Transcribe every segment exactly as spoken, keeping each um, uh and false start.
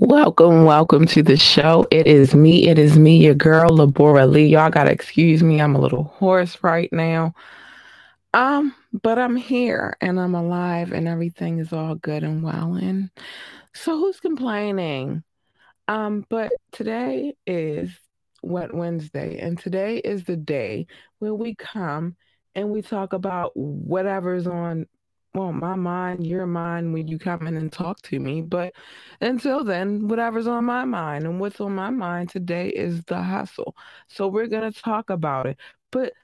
Welcome, welcome to the show. It is me, it is me, your girl, Labora Lee. Y'all gotta excuse me, I'm a little hoarse right now. Um, but I'm here and I'm alive and everything is all good and well. And so who's complaining? Um, but today is Wet Wednesday, and today is the day where we come and we talk about whatever's on well, my mind, your mind, when you come in and talk to me. But until then, whatever's on my mind, and what's on my mind today is the hustle. So we're going to talk about it. But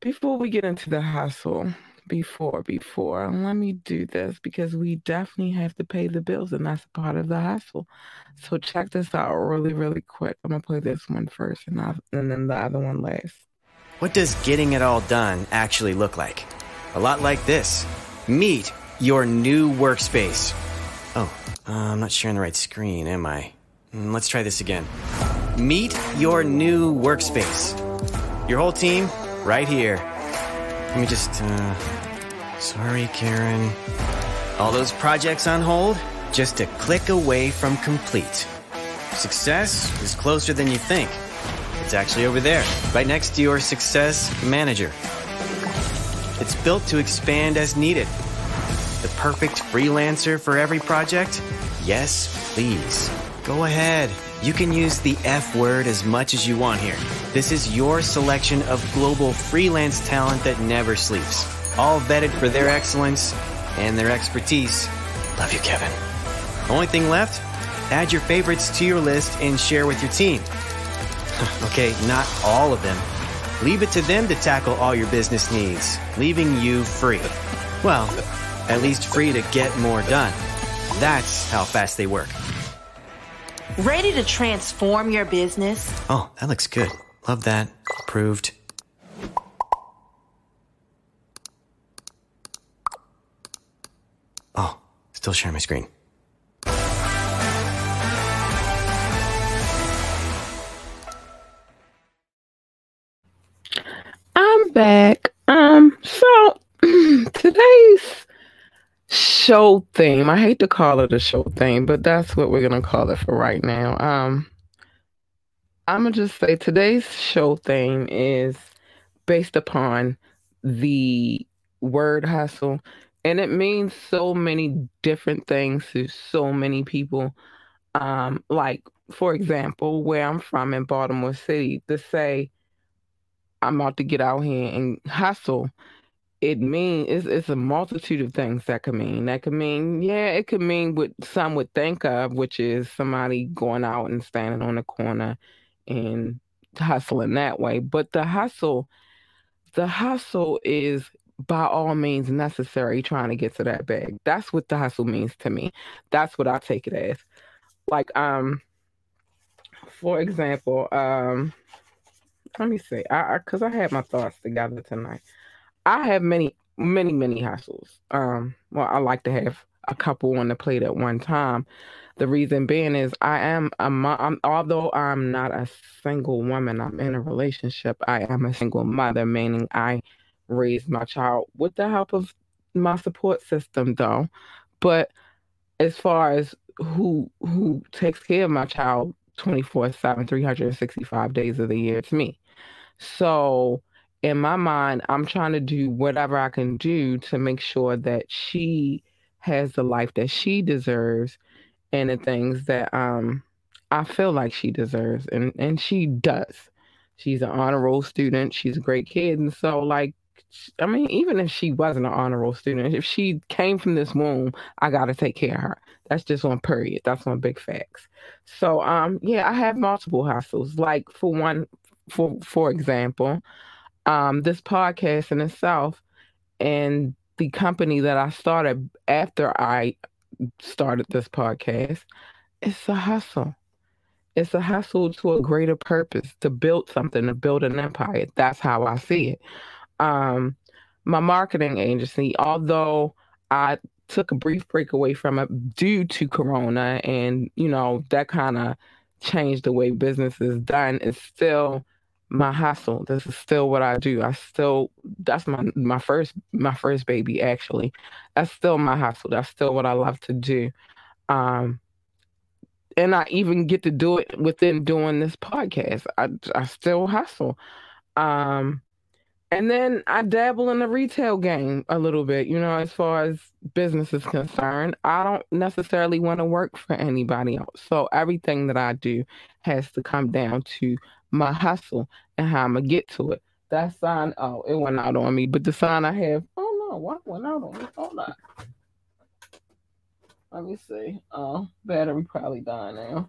before we get into the hustle, before, before, let me do this, because we definitely have to pay the bills, and that's part of the hustle. So check this out really, really quick. I'm going to play this one first and, I'll, and then the other one last. What does getting it all done actually look like? A lot like this. Meet your new workspace. Oh, uh, I'm not sharing the right screen, am I? Mm, let's try this again. Meet your new workspace. Your whole team, right here. Let me just, uh, sorry, Karen. All those projects on hold, just a click away from complete. Success is closer than you think. It's actually over there, right next to your success manager. It's built to expand as needed. The perfect freelancer for every project? Yes, please. Go ahead. You can use the F word as much as you want here. This is your selection of global freelance talent that never sleeps. All vetted for their excellence and their expertise. Love you, Kevin. Only thing left? Add your favorites to your list and share with your team. Okay, not all of them. Leave it to them to tackle all your business needs, leaving you free. Well, at least free to get more done. That's how fast they work. Ready to transform your business? Oh, that looks good. Love that. Approved. Oh, still sharing my screen. Back. Um, so today's show theme, I hate to call it a show theme, but that's what we're going to call it for right now. Um, I'm going to just say today's show theme is based upon the word hustle, and it means so many different things to so many people. Um, like, for example, where I'm from in Baltimore City, to say, I'm about to get out here and hustle. It means it's, it's a multitude of things that could mean. That could mean, yeah, it could mean what some would think of, which is somebody going out and standing on the corner and hustling that way. But the hustle, the hustle is by all means necessary trying to get to that bag. That's what the hustle means to me. That's what I take it as. Like, um, for example, um, let me see, I because I, I had my thoughts together tonight. I have many, many, many hustles. Um, well, I like to have a couple on the plate at one time. The reason being is I am a mom. Although I'm not a single woman, I'm in a relationship. I am a single mother, meaning I raised my child with the help of my support system, though. But as far as who who takes care of my child twenty-four seven, three hundred sixty-five days of the year, it's me. So in my mind, I'm trying to do whatever I can do to make sure that she has the life that she deserves and the things that um, I feel like she deserves. And, and she does. She's an honor roll student. She's a great kid. And so, like, I mean, even if she wasn't an honor roll student, if she came from this womb, I got to take care of her. That's just on period. That's on big facts. So, um, yeah, I have multiple hustles. Like, for one, for for example, um, this podcast in itself and the company that I started after I started this podcast, it's a hustle. It's a hustle to a greater purpose, to build something, to build an empire. That's how I see it. Um, my marketing agency, although I took a brief break away from it due to Corona and, you know, that kind of changed the way business is done, it's still my hustle. This is still what I do. I still, that's my, my first, my first baby, actually. That's still my hustle. That's still what I love to do. Um, and I even get to do it within doing this podcast. I, I still hustle. Um, and then I dabble in the retail game a little bit, you know, as far as business is concerned. I don't necessarily want to work for anybody else. So everything that I do has to come down to my hustle and how I'm going to get to it. That sign, oh, it went out on me. But the sign I have, oh, no, what went out on me? Hold on. Let me see. Oh, battery probably dying now.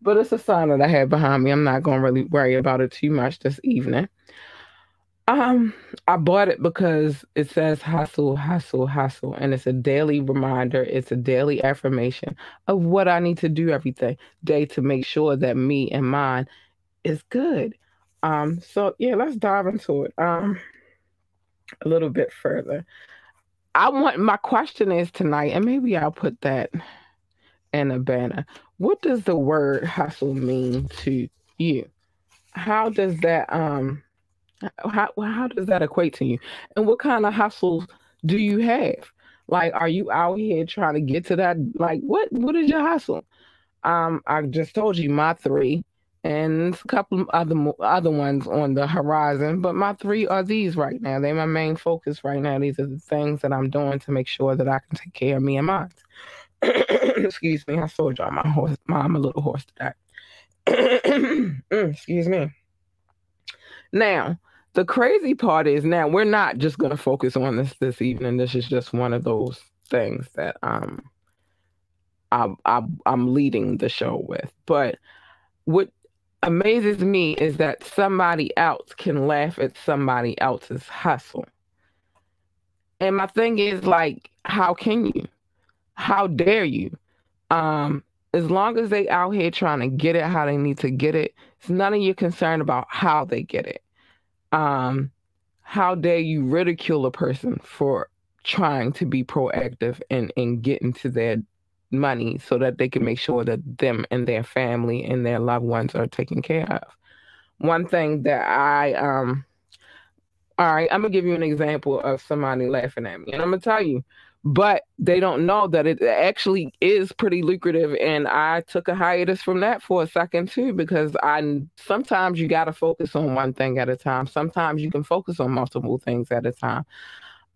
But it's a sign that I have behind me. I'm not going to really worry about it too much this evening. Um, I bought it because it says hustle, hustle, hustle. And it's a daily reminder. It's a daily affirmation of what I need to do every day to make sure that me and mine is good. Um, so yeah, let's dive into it um, a little bit further. I want, my question is tonight, and maybe I'll put that in a banner. What does the word hustle mean to you? How does that, um, how, how does that equate to you? And what kind of hustles do you have? Like, are you out here trying to get to that? Like, what, what is your hustle? Um, I just told you my three. And a couple of other other ones on the horizon, but my three are these right now. They're my main focus right now. These are the things that I'm doing to make sure that I can take care of me and mine. Excuse me, I told y'all my horse, I'm a little hoarse today. Excuse me. Now, the crazy part is now we're not just going to focus on this this evening. This is just one of those things that um I, I I'm leading the show with, but what amazes me is that somebody else can laugh at somebody else's hustle. And my thing is, like, how can you? How dare you? Um, as long as they out here trying to get it how they need to get it, it's none of your concern about how they get it. Um, how dare you ridicule a person for trying to be proactive and, and getting to their money so that they can make sure that them and their family and their loved ones are taken care of. One thing that I, um, all right, I'm going to give you an example of somebody laughing at me, and I'm going to tell you, but they don't know that it actually is pretty lucrative. And I took a hiatus from that for a second too, because I, sometimes you got to focus on one thing at a time. Sometimes you can focus on multiple things at a time.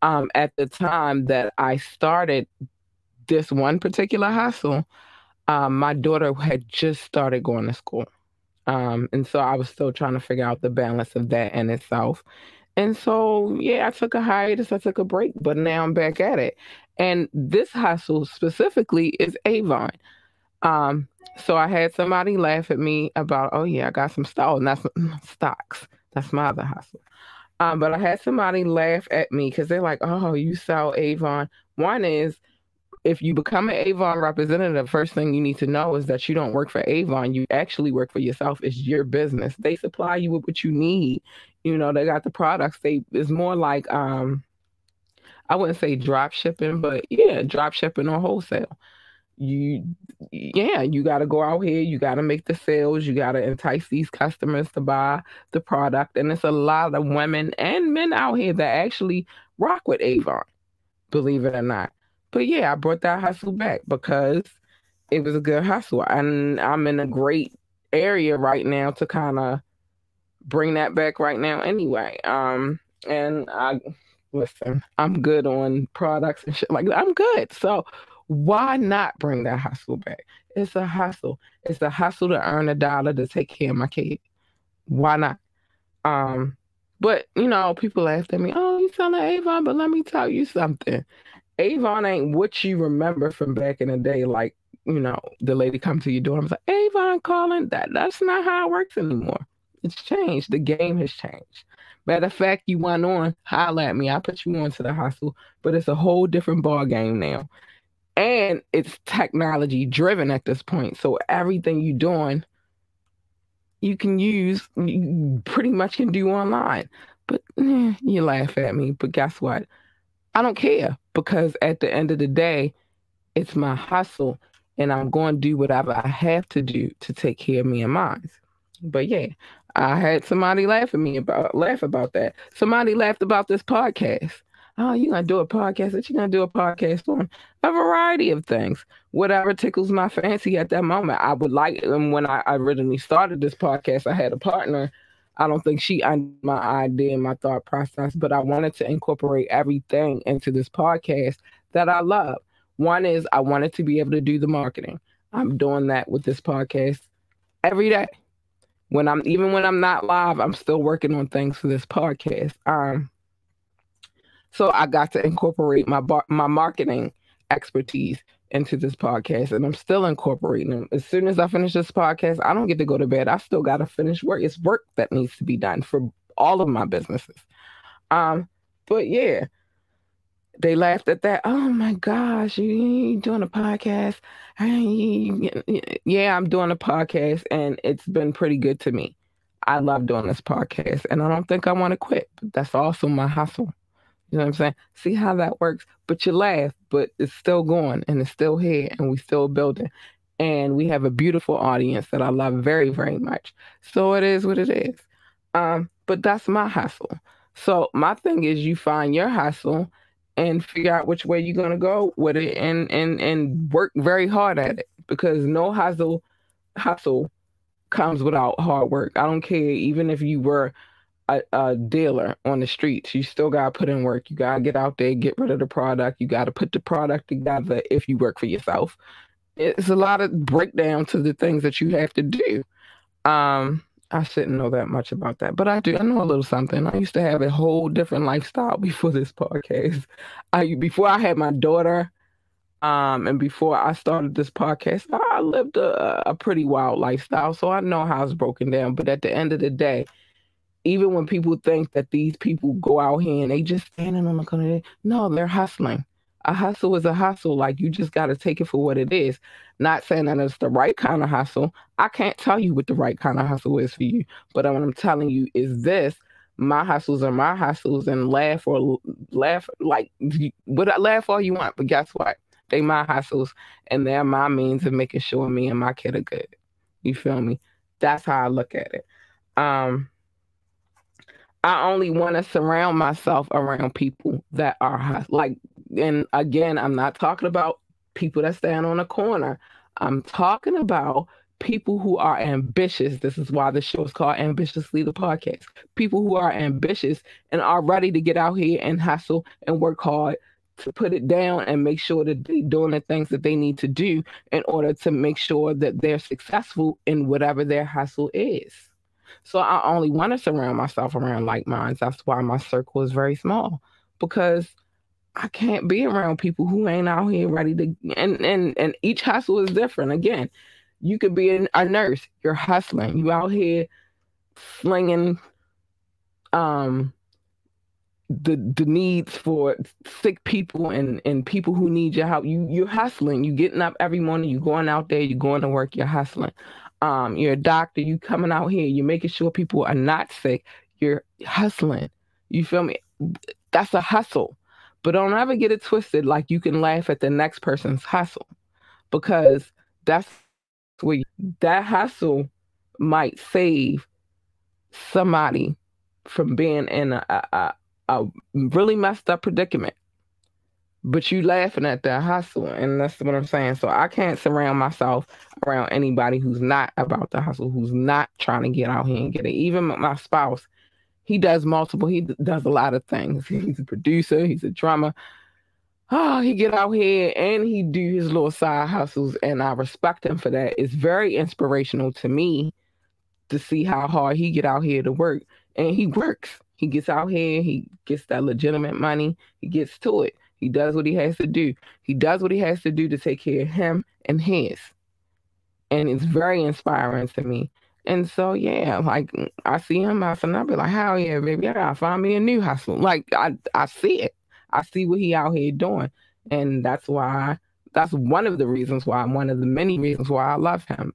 Um, at the time that I started this one particular hustle, um, my daughter had just started going to school. Um, and so I was still trying to figure out the balance of that in itself. And so, yeah, I took a hiatus, I took a break, but now I'm back at it. And this hustle specifically is Avon. Um, so I had somebody laugh at me about, oh yeah, I got some stocks, not some stocks. That's my other hustle. Um, but I had somebody laugh at me because they're like, oh, you sell Avon. One is, if you become an Avon representative, first thing you need to know is that you don't work for Avon. You actually work for yourself. It's your business. They supply you with what you need. You know, they got the products. They it's more like, um, I wouldn't say drop shipping, but yeah, drop shipping or wholesale. You, yeah, you got to go out here. You got to make the sales. You got to entice these customers to buy the product. And it's a lot of women and men out here that actually rock with Avon, believe it or not. But yeah, I brought that hustle back because it was a good hustle. And I'm in a great area right now to kind of bring that back right now anyway. Um, and I, listen, I'm good on products and shit like that. I'm good. So why not bring that hustle back? It's a hustle. It's a hustle to earn a dollar to take care of my kid. Why not? Um, but, you know, people laughed at me, oh, you selling Avon, but let me tell you something. Avon ain't what you remember from back in the day. Like, you know, the lady come to your door and was like, Avon calling. That that's not how it works anymore. It's changed. The game has changed. Matter of fact, you went on, holla at me. I put you on to the hustle, but it's a whole different ball game now. And it's technology driven at this point. So everything you're doing, you can use, you pretty much can do online. But eh, you laugh at me. But guess what? I don't care, because at the end of the day, it's my hustle and I'm going to do whatever I have to do to take care of me and mine. But yeah, I had somebody laugh at me about, laugh about that. Somebody laughed about this podcast. oh, you're going to do a podcast. What you going to do a podcast on? A variety of things. Whatever tickles my fancy at that moment. I would like, and when I originally started this podcast, I had a partner. I don't think she understood my idea and my thought process, but I wanted to incorporate everything into this podcast that I love. One is I wanted to be able to do the marketing. I'm doing that with this podcast every day. When I'm, even when I'm not live, I'm still working on things for this podcast. Um, So I got to incorporate my bar- my marketing expertise into this podcast, and I'm still incorporating them. As soon as I finish this podcast, I don't get to go to bed. I still got to finish work. It's work that needs to be done for all of my businesses. Um, but yeah, they laughed at that. Oh my gosh, you, you doing a podcast? Yeah, I'm doing a podcast, and it's been pretty good to me. I love doing this podcast, and I don't think I want to quit. But that's also my hustle. You know what I'm saying? See how that works. But you laugh, but it's still going and it's still here and we still building. And we have a beautiful audience that I love very, very much. So it is what it is. Um, but that's my hustle. So my thing is you find your hustle and figure out which way you're going to go with it and, and, and work very hard at it, because no hustle hustle comes without hard work. I don't care. Even if you were A, a dealer on the streets, you still got to put in work. You got to get out there, get rid of the product. You got to put the product together if you work for yourself. It's a lot of breakdown to the things that you have to do. Um, I shouldn't know that much about that, but I do. I know a little something. I used to have a whole different lifestyle before this podcast. I, before I had my daughter um, and before I started this podcast, I lived a, a pretty wild lifestyle. So I know how it's broken down. But at the end of the day, even when people think that these people go out here and they just standing on the corner, no, they're hustling. A hustle is a hustle. Like, you just got to take it for what it is. Not saying that it's the right kind of hustle. I can't tell you what the right kind of hustle is for you. But what I'm telling you is this: my hustles are my hustles, and laugh or laugh like what laugh all you want. But guess what? They my hustles, and they're my means of making sure me and my kid are good. You feel me? That's how I look at it. Um. I only want to surround myself around people that are like, and again, I'm not talking about people that stand on a corner. I'm talking about people who are ambitious. This is why the show is called Ambitiously the Podcast. People who are ambitious and are ready to get out here and hustle and work hard to put it down and make sure that they're doing the things that they need to do in order to make sure that they're successful in whatever their hustle is. So I only want to surround myself around like minds. That's why my circle is very small, because I can't be around people who ain't out here ready to, and, and, and each hustle is different. Again, you could be a nurse, you're hustling, you out here slinging um, the the needs for sick people and, and people who need your help. You, you're hustling, you're getting up every morning, you're going out there, you're going to work, you're hustling. Um, you're a doctor, you coming out here, you're making sure people are not sick, you're hustling. You feel me? That's a hustle. But don't ever get it twisted like you can laugh at the next person's hustle, because that's where you, that hustle might save somebody from being in a, a, a really messed up predicament. But you laughing at that hustle, and that's what I'm saying. So I can't surround myself around anybody who's not about the hustle, who's not trying to get out here and get it. Even my spouse, he does multiple, he does a lot of things. He's a producer, he's a drummer. Oh, he get out here and he do his little side hustles, and I respect him for that. It's very inspirational to me to see how hard he get out here to work, and he works. He gets out here, he gets that legitimate money, he gets to it. He does what he has to do. He does what he has to do to take care of him and his. And it's very inspiring to me. And so, yeah, like, I see him out and I'll be like, hell yeah, baby, I gotta find me a new hustle. Like, I, I see it. I see what he out here doing. And that's why, that's one of the reasons why, one of the many reasons why I love him.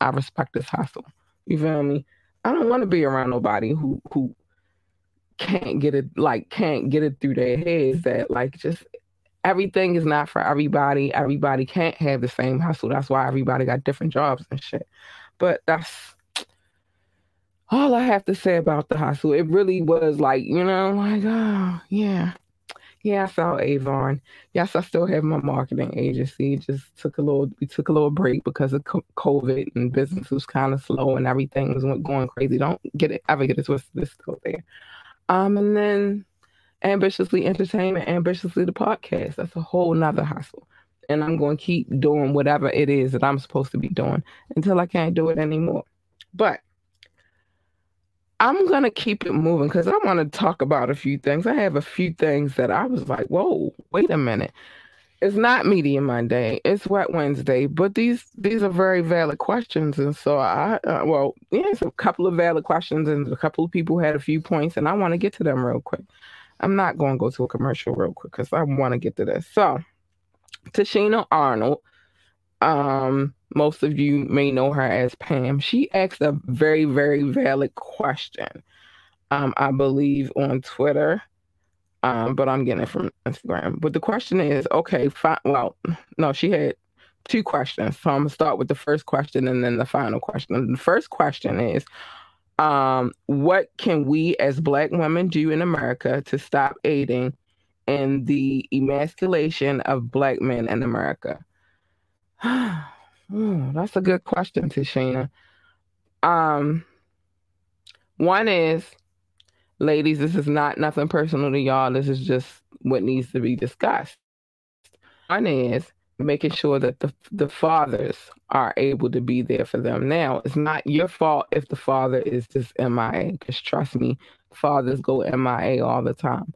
I respect his hustle. You feel me? I don't want to be around nobody who, who, can't get it like can't get it through their heads that like just everything is not for everybody. Everybody can't have the same hustle. That's why everybody got different jobs and shit. But that's all I have to say about the hustle. It really was like, you know, like, oh yeah, Yeah, I saw Avon. Yes, I still have my marketing agency. Just took a little, we took a little break because of COVID and business was kind of slow and everything was going crazy. Don't get it, ever get it twisted. It's still there. Um, and then Ambitiously Entertainment, Ambitiously the Podcast. That's a whole nother hustle. And I'm going to keep doing whatever it is that I'm supposed to be doing until I can't do it anymore. But I'm going to keep it moving because I want to talk about a few things. I have a few things that I was like, whoa, wait a minute. It's not Media Monday. It's Wet Wednesday. But these these are very valid questions. And so I, uh, well, yeah, it's a couple of valid questions and a couple of people had a few points and I want to get to them real quick. I'm not going to go to a commercial real quick because I want to get to this. So Tashina Arnold, um, most of you may know her as Pam. She asked a very, very valid question, um, I believe, on Twitter, um, but I'm getting it from Instagram. But the question is, okay, fine. Well, no, she had two questions. So I'm going to start with the first question and then the final question. And the first question is, um, what can we as Black women do in America to stop aiding and the emasculation of Black men in America? Ooh, that's a good question, Tashina. Um, one is, ladies, this is not nothing personal to y'all. This is just what needs to be discussed. One is making sure that the, the fathers are able to be there for them. Now, it's not your fault if the father is just M I A, because trust me, fathers go M I A all the time.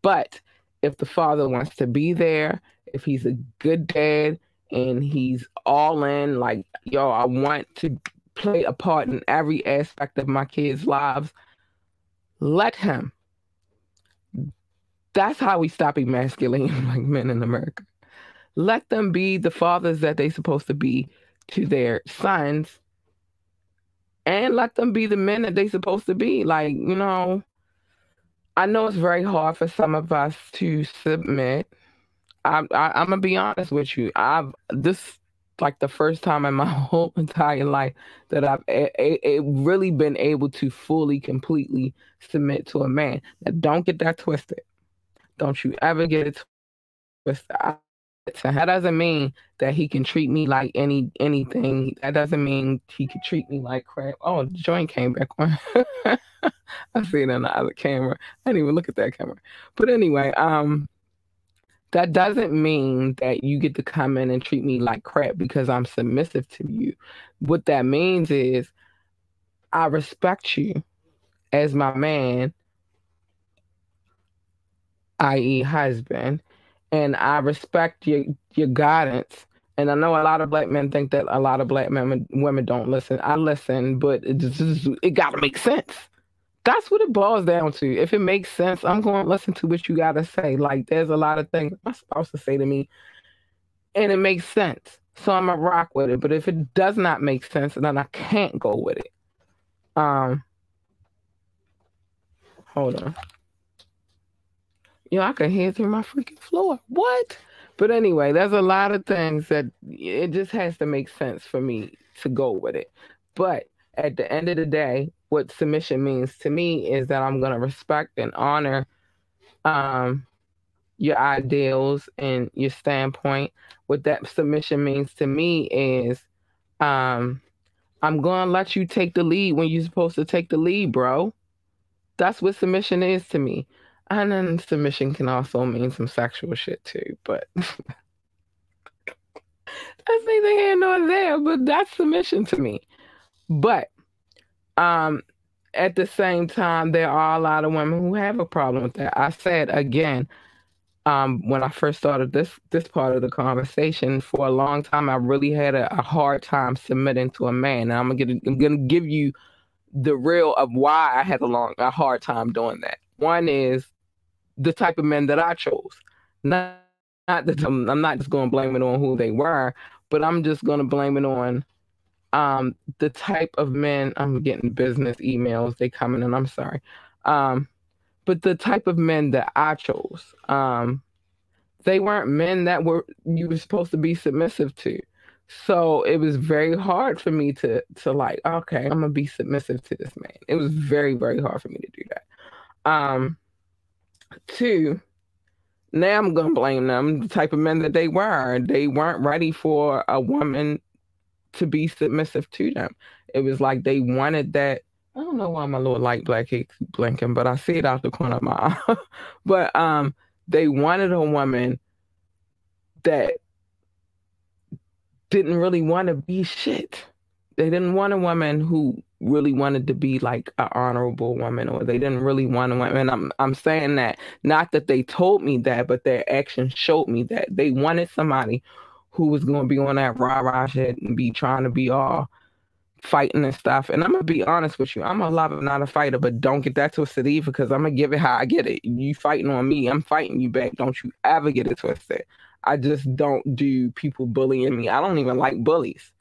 But if the father wants to be there, if he's a good dad and he's all in, like, yo, I want to play a part in every aspect of my kids' lives, let him. That's how we stop emasculating Black men in America. Let them be the fathers that they're supposed to be to their sons, and let them be the men that they're supposed to be. Like, you know, I know it's very hard for some of us to submit. I, I, I'm going to be honest with you. I've this like the first time in my whole entire life that I've a, a, a really been able to fully, completely submit to a man. Now, don't get that twisted. Don't you ever get it twisted. I, so that doesn't mean that he can treat me like any anything. That doesn't mean he can treat me like crap. Oh, the joint came back on. I see it on the other camera. I didn't even look at that camera. But anyway, um, that doesn't mean that you get to come in and treat me like crap because I'm submissive to you. What that means is I respect you as my man, that is husband, and I respect your, your guidance. And I know a lot of Black men think that a lot of Black men, women don't listen. I listen, but it, just, it gotta make sense. That's what it boils down to. If it makes sense, I'm going to listen to what you gotta say. Like, there's a lot of things my spouse will say to me, and it makes sense, so I'm gonna rock with it. But if it does not make sense, then I can't go with it. Um, hold on. You know, I can hear through my freaking floor. What? But anyway, there's a lot of things that it just has to make sense for me to go with it. But at the end of the day, what submission means to me is that I'm going to respect and honor um, your ideals and your standpoint. What that submission means to me is um, I'm going to let you take the lead when you're supposed to take the lead, bro. That's what submission is to me. And then submission can also mean some sexual shit too, but that's neither here nor there, but that's submission to me. But um, at the same time, there are a lot of women who have a problem with that. I said, again, um, when I first started this this part of the conversation, for a long time, I really had a, a hard time submitting to a man. Now, I'm gonna get, I'm gonna give you the real of why I had a long, a hard time doing that. One is the type of men that I chose. Not, not that I'm, I'm not just going to blame it on who they were, but I'm just going to blame it on um, the type of men. I'm getting business emails. They coming in. I'm sorry. Um, but the type of men that I chose, um, they weren't men that were you were supposed to be submissive to. So it was very hard for me to to like, okay, I'm going to be submissive to this man. It was very, very hard for me to do that. Um, two, Now I'm going to blame them, the type of men that they were. They weren't ready for a woman to be submissive to them. It was like they wanted that. I don't know why my little light black keeps blinking, but I see it out the corner of my eye. But um, they wanted a woman that didn't really want to be shit. They didn't want a woman who really wanted to be like an honorable woman, or they didn't really want a woman. And I'm I'm saying that not that they told me that, but their actions showed me that they wanted somebody who was going to be on that rah-rah shit and be trying to be all fighting and stuff. And I'm going to be honest with you. I'm a lover, not a fighter, but don't get that twisted either, because I'm going to give it how I get it. You fighting on me, I'm fighting you back. Don't you ever get it twisted. I just don't do people bullying me. I don't even like bullies.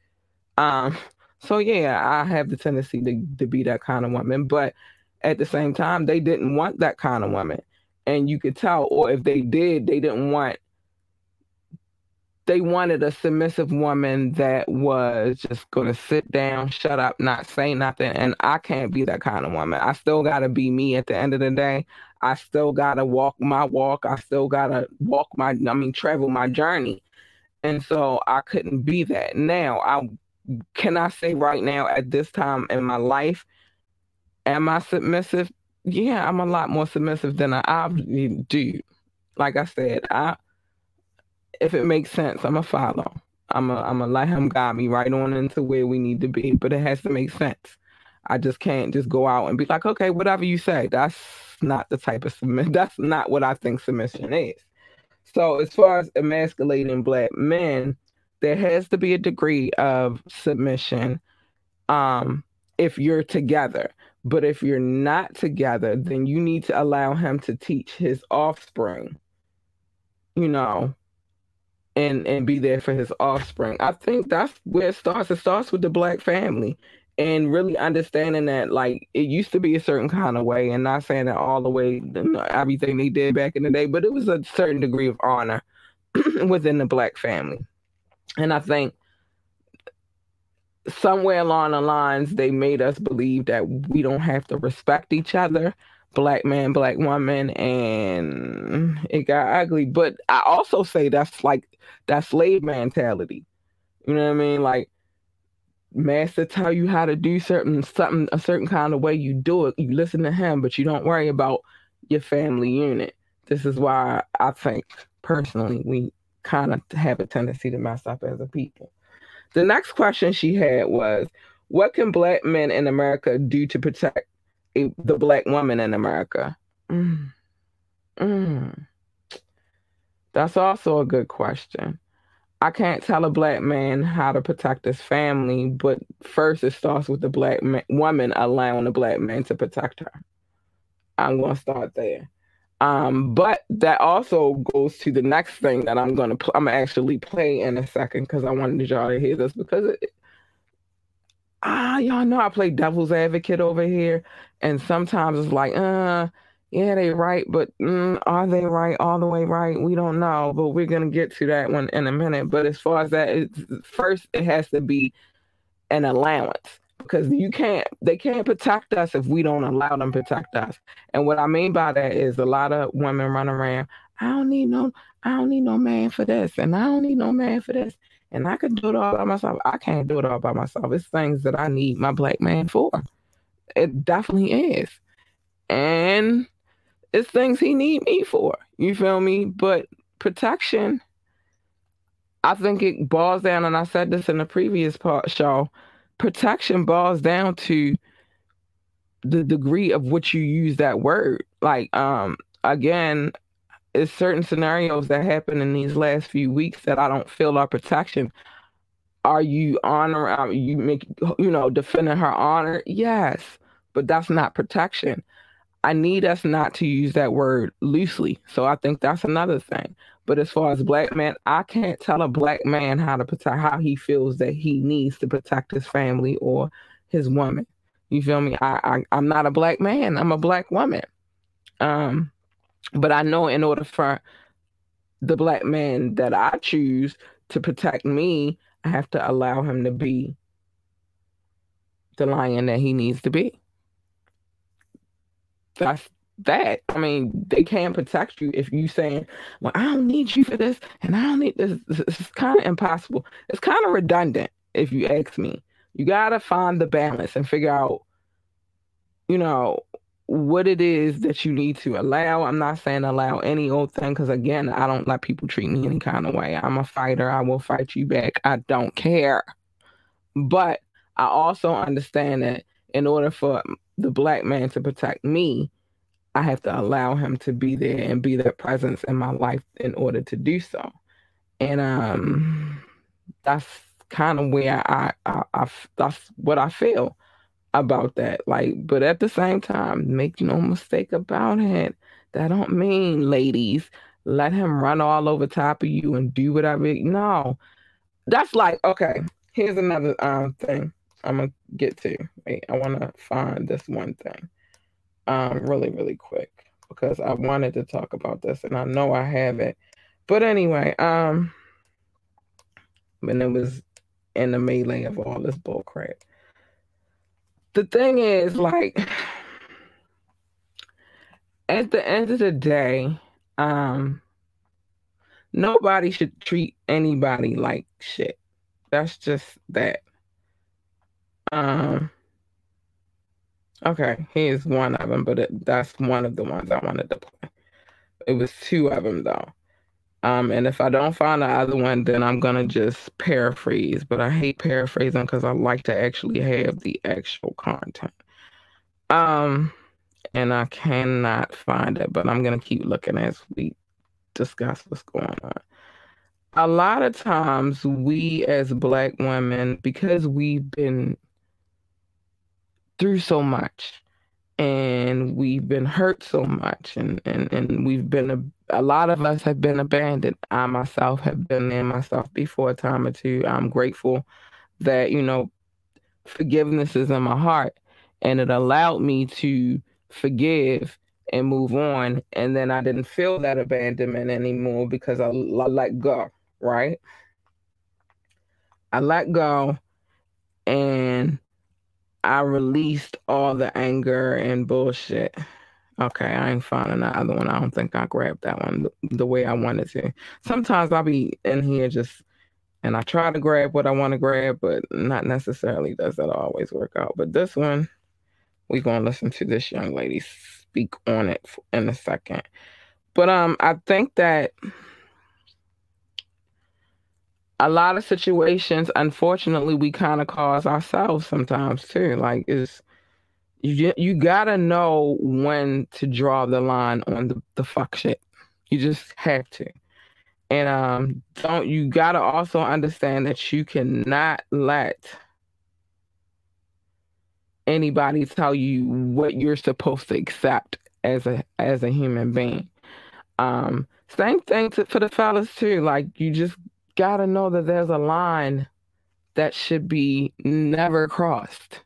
Um, so yeah, I have the tendency to, to be that kind of woman, but at the same time, they didn't want that kind of woman. And you could tell, or if they did, they didn't want, they wanted a submissive woman that was just going to sit down, shut up, not say nothing. And I can't be that kind of woman. I still got to be me at the end of the day. I still got to walk my walk. I still got to walk my, I mean, travel my journey. And so I couldn't be that. Now, I can I say right now at this time in my life, am I submissive? Yeah, I'm a lot more submissive than I do. Like I said, I, if it makes sense, I'm a follow. I'm a, I'm a let him guide me right on into where we need to be, but it has to make sense. I just can't just go out and be like, okay, whatever you say. That's not the type of submission. That's not what I think submission is. So as far as emasculating Black men, there has to be a degree of submission um, if you're together. But if you're not together, then you need to allow him to teach his offspring, you know, and and be there for his offspring. I think that's where it starts. It starts with the Black family and really understanding that, like, it used to be a certain kind of way, and not saying that all the way, everything they did back in the day, but it was a certain degree of honor within the Black family. And I think somewhere along the lines, they made us believe that we don't have to respect each other, Black man, Black woman, and it got ugly. But I also say that's like that slave mentality. You know what I mean? Like, master tell you how to do certain something a certain kind of way, you do it, you listen to him, but you don't worry about your family unit. This is why I think personally we kind of have a tendency to mess up as a people. The next question she had was, what can Black men in America do to protect A, the Black woman in America? Mm. Mm. That's also a good question. I can't tell a Black man how to protect his family, but first it starts with the Black man, woman allowing the Black man to protect her. I'm going to start there. Um, but that also goes to the next thing that I'm going to pl- I'm gonna actually play in a second, because I wanted y'all to hear this, because it, ah, y'all know I play devil's advocate over here. And sometimes it's like, uh, yeah, they right. But mm, are they right all the way right? We don't know. But we're going to get to that one in a minute. But as far as that, it's, first, it has to be an allowance, because you can't, they can't protect us if we don't allow them to protect us. And what I mean by that is a lot of women run around, I don't need no, I don't need no man for this. And I don't need no man for this. And I can do it all by myself. I can't do it all by myself. It's things that I need my Black man for. It definitely is. And it's things he need me for. You feel me? But protection, I think it boils down, and I said this in the previous part, show, protection boils down to the degree of which you use that word. Like, um, again, it's certain scenarios that happen in these last few weeks that I don't feel are protection. Are you honoring, are you make, you know, defending her honor? Yes, but that's not protection. I need us not to use that word loosely. So I think that's another thing. But as far as Black man, I can't tell a Black man how to protect, how he feels that he needs to protect his family or his woman. You feel me? I, I I'm not a Black man. I'm a Black woman. Um, But I know in order for the Black man that I choose to protect me, I have to allow him to be the lion that he needs to be. That's that. I mean, they can protect you if you saying, well, I don't need you for this, and I don't need this. It's kind of impossible. It's kind of redundant, if you ask me. You got to find the balance and figure out, you know, what it is that you need to allow. I'm not saying allow any old thing, because again, I don't let people treat me any kind of way. I'm a fighter. I will fight you back. I don't care. But I also understand that in order for the black man to protect me, I have to allow him to be there and be that presence in my life in order to do so. And um, that's kind of where I, I, I, that's what I feel about that. Like, but at the same time, make no mistake about it. That don't mean, ladies, let him run all over top of you and do whatever. No, that's like, okay, here's another um thing I'm going to get to. Wait, I want to find this one thing um really, really quick, because I wanted to talk about this and I know I have it. But anyway, um, and it was in the melee of all this bull crap. The thing is, like, at the end of the day, um, nobody should treat anybody like shit. That's just that. Um, okay, here's one of them, but it, that's one of the ones I wanted to play. It was two of them, though. Um, and if I don't find the other one, then I'm going to just paraphrase. But I hate paraphrasing because I like to actually have the actual content. Um, and I cannot find it, but I'm going to keep looking as we discuss what's going on. A lot of times we as Black women, because we've been through so much, and we've been hurt so much, and, and, and we've been, a, a lot of us have been abandoned. I myself have been there myself before a time or two. I'm grateful that, you know, forgiveness is in my heart and it allowed me to forgive and move on. And then I didn't feel that abandonment anymore because I, I let go, right? I let go and I released all the anger and bullshit. Okay, I ain't finding the other one. I don't think I grabbed that one the, the way I wanted to. Sometimes I'll be in here just, and I try to grab what I want to grab, but not necessarily does that always work out. But this one, we're going to listen to this young lady speak on it in a second. But um, I think that a lot of situations, unfortunately, we kind of cause ourselves sometimes too. Like, it's, you you gotta know when to draw the line on the, the fuck shit. You just have to. And um, don't you gotta also understand that you cannot let anybody tell you what you're supposed to accept as a as a human being. Um, same thing to, for the fellas too. Like, you just gotta know that there's a line that should be never crossed.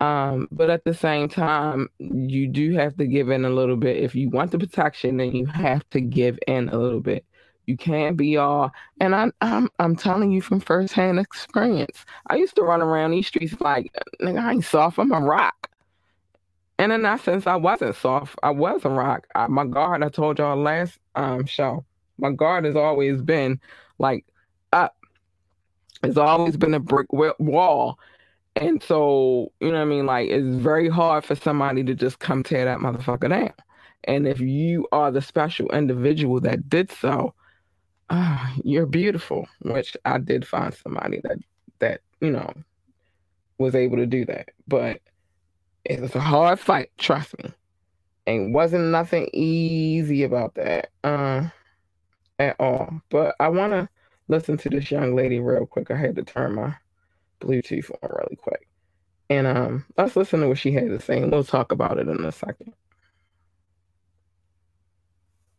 Um, but at the same time, you do have to give in a little bit. If you want the protection, then you have to give in a little bit. You can't be all, and I, I'm I'm telling you from firsthand experience. I used to run around these streets like, nigga, I ain't soft, I'm a rock. And in that sense, I wasn't soft. I was a rock. I, my guard, I told y'all last um, show, my guard has always been like up. It's always been a brick wall. And so, you know what I mean? Like, it's very hard for somebody to just come tear that motherfucker down. And if you are the special individual that did so, uh, you're beautiful, which I did find somebody that, that, you know, was able to do that. But it was a hard fight, trust me. And wasn't nothing easy about that. Uh, at all. But I want to listen to this young lady real quick. I had to turn my Bluetooth on really quick. And um, let's listen to what she had to say, and we'll talk about it in a second.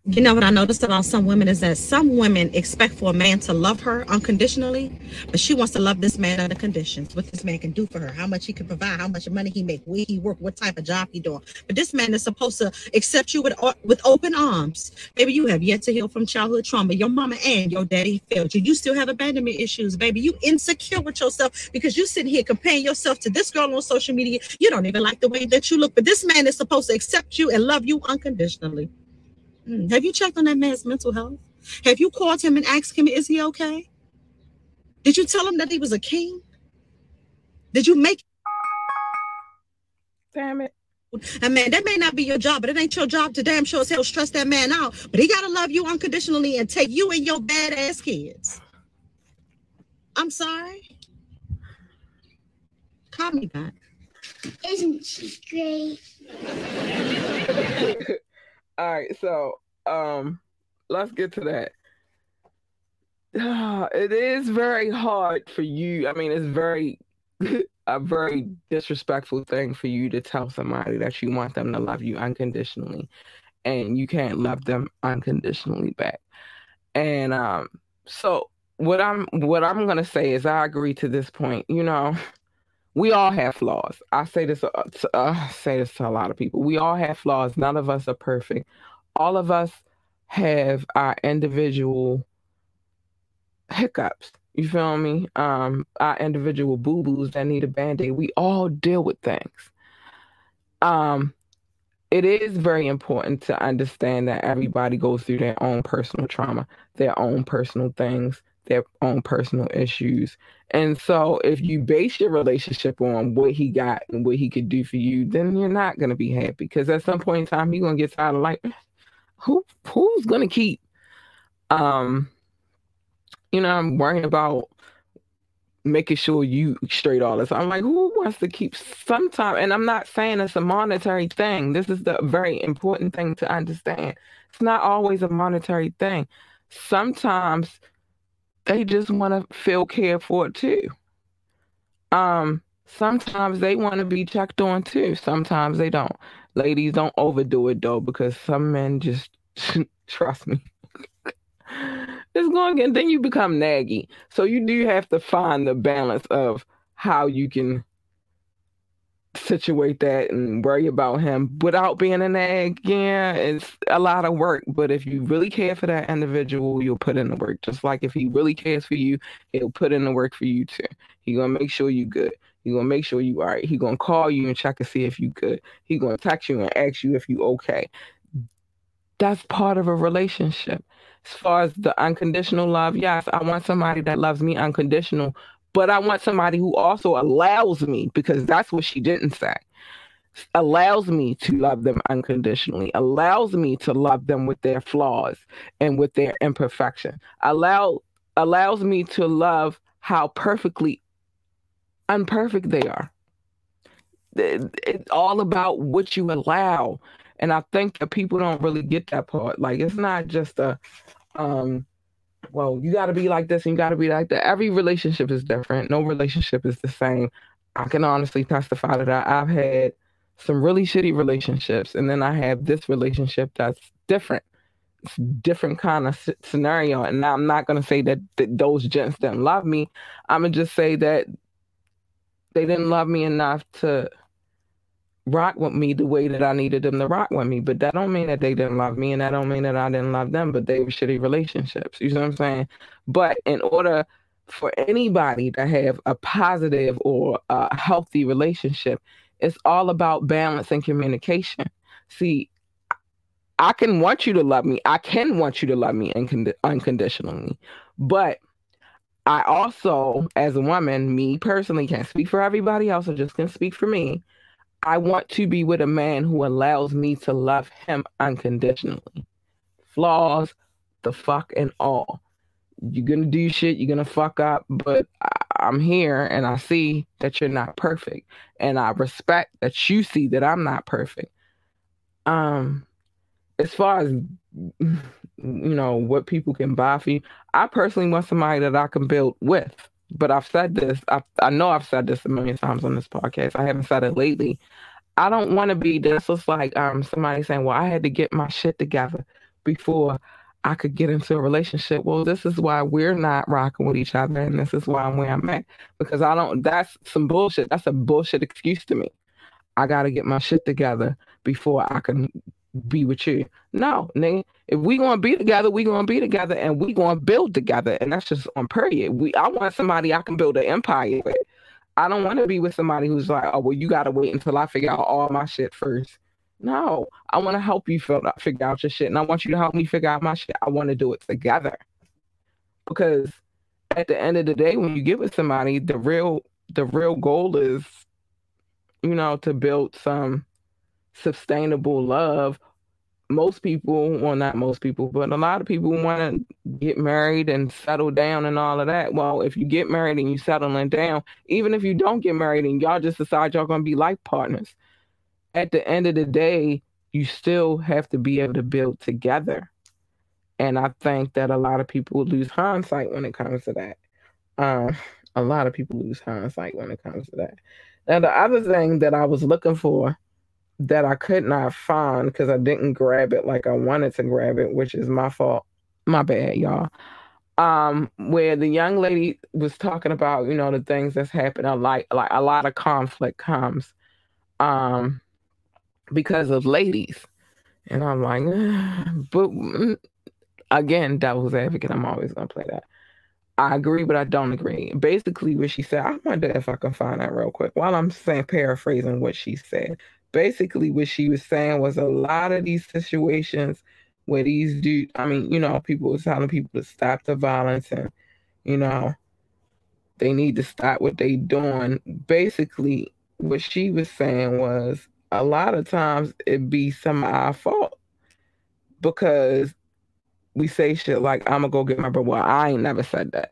You know what I noticed about some women is that some women expect for a man to love her unconditionally, but she wants to love this man under conditions. What this man can do for her, how much he can provide, how much money he make, where he work, what type of job he doing. But this man is supposed to accept you with with open arms. Maybe you have yet to heal from childhood trauma. Your mama and your daddy failed you. You still have abandonment issues, baby. You insecure with yourself because you sitting here comparing yourself to this girl on social media. You don't even like the way that you look, but this man is supposed to accept you and love you unconditionally. Have you checked on that man's mental health? Have you called him and asked him, is he okay? Did you tell him that he was a king? Did you make... Damn it. And man, that may not be your job, but it ain't your job to damn sure as hell stress that man out. But he got to love you unconditionally and take you and your badass kids. I'm sorry? Call me back. Isn't she great? All right, so um, let's get to that. Uh, it is very hard for you. I mean, it's very a very disrespectful thing for you to tell somebody that you want them to love you unconditionally, and you can't love them unconditionally back. And um, so what I'm what I'm gonna say is I agree to this point. You know, we all have flaws. I say this, uh, to, uh, say this to a lot of people. We all have flaws. None of us are perfect. All of us have our individual hiccups. You feel me? Um, our individual boo-boos that need a Band-Aid. We all deal with things. Um, it is very important to understand that everybody goes through their own personal trauma, their own personal things, their own personal issues. And so if you base your relationship on what he got and what he could do for you, then you're not going to be happy, because at some point in time, you're going to get tired of like, who who's going to keep, um, you know, I'm worrying about making sure you straight all this. I'm like, who wants to keep sometime? And I'm not saying it's a monetary thing. This is the very important thing to understand. It's not always a monetary thing. Sometimes they just want to feel cared for too. Um, sometimes they want to be checked on too. Sometimes they don't. Ladies, don't overdo it though, because some men just trust me. It's going and then you become naggy. So you do have to find the balance of how you can situate that and worry about him without being a nag. Yeah, it's a lot of work, but if you really care for that individual, you'll put in the work. Just like if he really cares for you, he'll put in the work for you too. He's gonna make sure you good. He's gonna make sure you all right. He's gonna call you and check and see if you good. He's gonna text you and ask you if you okay. That's part of a relationship. As far as the unconditional love, yes, I want somebody that loves me unconditional. But I want somebody who also allows me, because that's what she didn't say, allows me to love them unconditionally, allows me to love them with their flaws and with their imperfection, allow allows me to love how perfectly imperfect they are. It's all about what you allow. And I think that people don't really get that part. Like, it's not just a... um. well, you got to be like this and you got to be like that. Every relationship is different. No relationship is the same. I can honestly testify to that. I've had some really shitty relationships, and then I have this relationship that's different. It's a different kind of scenario. And I'm not going to say that, that those gents didn't love me. I'm going to just say that they didn't love me enough to rock with me the way that I needed them to rock with me. But that don't mean that they didn't love me, and that don't mean that I didn't love them, but they were shitty relationships. You know what I'm saying? But in order for anybody to have a positive or a healthy relationship, it's all about balance and communication. See, I can want you to love me. I can want you to love me uncond- unconditionally. But I also, as a woman, me personally, can't speak for everybody else. I just can speak for me. I want to be with a man who allows me to love him unconditionally. Flaws, the fuck and all. You're going to do shit, you're going to fuck up, but I- I'm here and I see that you're not perfect. And I respect that you see that I'm not perfect. Um, as far as, you know, what people can buy for you, I personally want somebody that I can build with. But I've said this, I, I know I've said this a million times on this podcast. I haven't said it lately. I don't want to be this. It's like um, somebody saying, well, I had to get my shit together before I could get into a relationship. Well, this is why we're not rocking with each other, and this is why I'm where I'm at, because I don't, that's some bullshit. That's a bullshit excuse to me. I got to get my shit together before I can be with you. No, nigga, if we going to be together, we going to be together, and we going to build together. And that's just on period. We, I want somebody I can build an empire with. I don't want to be with somebody who's like, oh, well, you got to wait until I figure out all my shit first. No, I want to help you figure out your shit, and I want you to help me figure out my shit. I want to do it together, because at the end of the day, when you get with somebody, the real the real goal is, you know, to build some sustainable love. Most people, well, not most people, but a lot of people want to get married and settle down and all of that. Well, if you get married and you settling down, even if you don't get married and y'all just decide y'all going to be life partners, at the end of the day, you still have to be able to build together. And I think that a lot of people lose hindsight when it comes to that. Um, a lot of people lose hindsight when it comes to that. Now, the other thing that I was looking for that I could not find because I didn't grab it like I wanted to grab it, which is my fault. My bad, y'all. Um, where the young lady was talking about, you know, the things that's happened, a lot, like a lot of conflict comes um, because of ladies. And I'm like, but again, devil's advocate, I'm always going to play that. I agree, but I don't agree. Basically, what she said, I wonder if I can find that real quick while I'm saying, paraphrasing what she said. Basically, what she was saying was a lot of these situations where these dudes, I mean, you know, people were telling people to stop the violence and, you know, they need to stop what they doing. Basically, what she was saying was a lot of times it be some of our fault because we say shit like, I'm going to go get my brother. Well, I ain't never said that.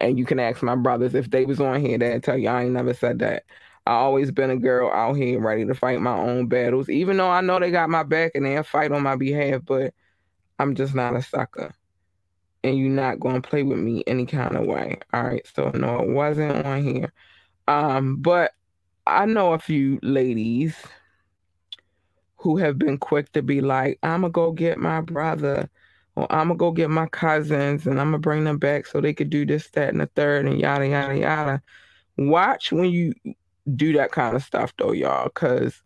And you can ask my brothers if they was on here, they'd tell you I ain't never said that. I always been a girl out here ready to fight my own battles, even though I know they got my back and they'll fight on my behalf, but I'm just not a sucker. And you're not going to play with me any kind of way. All right. So no, it wasn't on here. Um, but I know a few ladies who have been quick to be like, I'm going to go get my brother, or I'm going to go get my cousins and I'm going to bring them back so they could do this, that, and the third, and yada, yada, yada. Watch when you do that kind of stuff though, y'all, because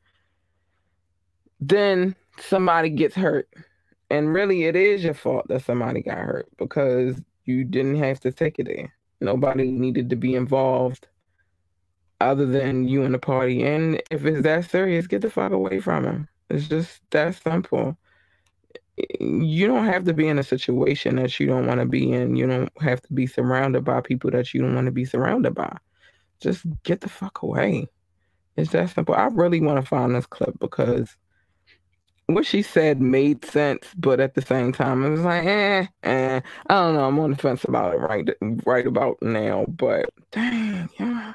then somebody gets hurt, and really it is your fault that somebody got hurt because you didn't have to take it there. Nobody needed to be involved other than you and the party. And if it's that serious, get the fuck away from him. It's just that simple. You don't have to be in a situation that you don't want to be in. You don't have to be surrounded by people that you don't want to be surrounded by. Just get the fuck away. It's that simple. I really want to find this clip because what she said made sense, but at the same time, it was like, eh, eh. I don't know. I'm on the fence about it right, right about now. But dang, yeah,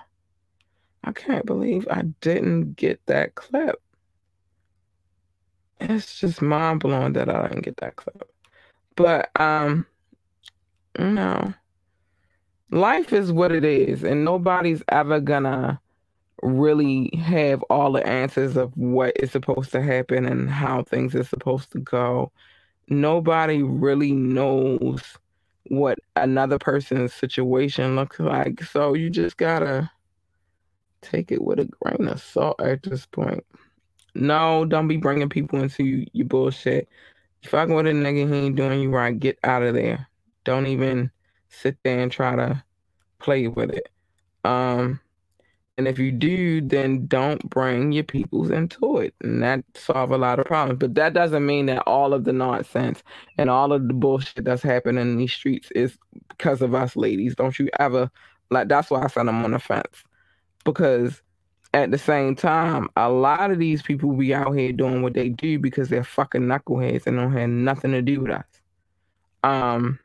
I can't believe I didn't get that clip. It's just mind blowing that I didn't get that clip. But um, no. Life is what it is, and nobody's ever gonna really have all the answers of what is supposed to happen and how things are supposed to go. Nobody really knows what another person's situation looks like, so you just gotta take it with a grain of salt at this point. No, don't be bringing people into your bullshit. If I go with a nigga, he ain't doing you right, get out of there. Don't even sit there and try to play with it. Um, and if you do, then don't bring your peoples into it. And that solve a lot of problems. But that doesn't mean that all of the nonsense and all of the bullshit that's happening in these streets is because of us ladies. Don't you ever, like, that's why I said I'm on the fence. Because at the same time, a lot of these people be out here doing what they do because they're fucking knuckleheads and don't have nothing to do with us. Um...